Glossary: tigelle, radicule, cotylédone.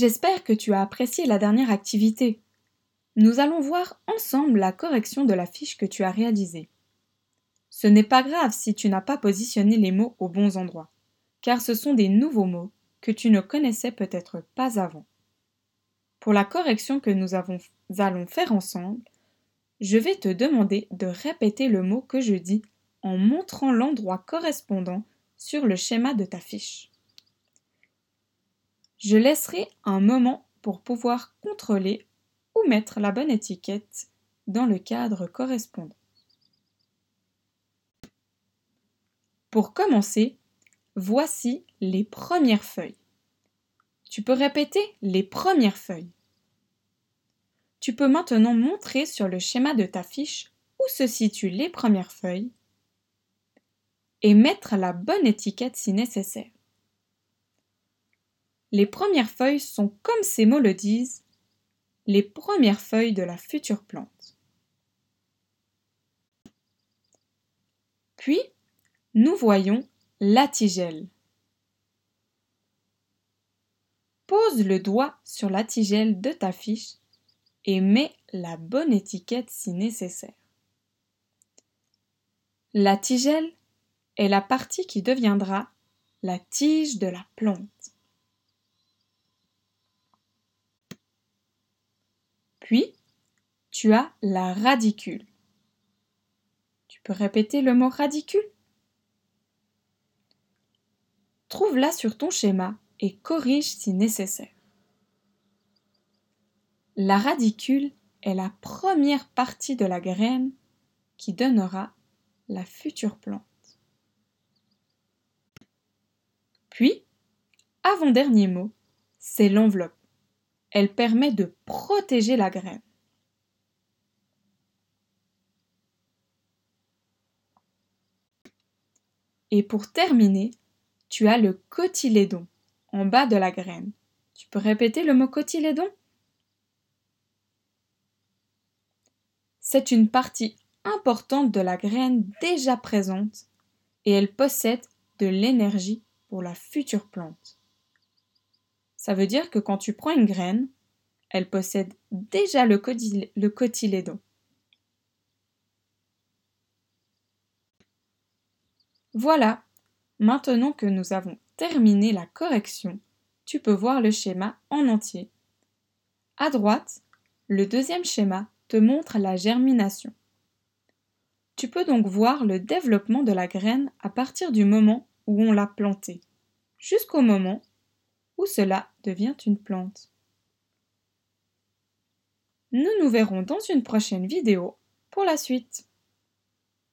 J'espère que tu as apprécié la dernière activité. Nous allons voir ensemble la correction de la fiche que tu as réalisée. Ce n'est pas grave si tu n'as pas positionné les mots aux bons endroits, car ce sont des nouveaux mots que tu ne connaissais peut-être pas avant. Pour la correction que nous allons faire ensemble, je vais te demander de répéter le mot que je dis en montrant l'endroit correspondant sur le schéma de ta fiche. Je laisserai un moment pour pouvoir contrôler ou mettre la bonne étiquette dans le cadre correspondant. Pour commencer, voici les premières feuilles. Tu peux répéter les premières feuilles. Tu peux maintenant montrer sur le schéma de ta fiche où se situent les premières feuilles et mettre la bonne étiquette si nécessaire. Les premières feuilles sont, comme ces mots le disent, les premières feuilles de la future plante. Puis, nous voyons la tigelle. Pose le doigt sur la tigelle de ta fiche et mets la bonne étiquette si nécessaire. La tigelle est la partie qui deviendra la tige de la plante. Puis, tu as la radicule. Tu peux répéter le mot radicule? Trouve-la sur ton schéma et corrige si nécessaire. La radicule est la première partie de la graine qui donnera la future plante. Puis, avant-dernier mot, c'est l'enveloppe. Elle permet de protéger la graine. Et pour terminer, tu as le cotylédon en bas de la graine. Tu peux répéter le mot cotylédon? C'est une partie importante de la graine déjà présente et elle possède de l'énergie pour la future plante. Ça veut dire que quand tu prends une graine, elle possède déjà le cotylédon. Voilà, maintenant que nous avons terminé la correction, tu peux voir le schéma en entier. À droite, le deuxième schéma te montre la germination. Tu peux donc voir le développement de la graine à partir du moment où on l'a plantée, jusqu'au moment où cela devient une plante. Nous nous verrons dans une prochaine vidéo pour la suite.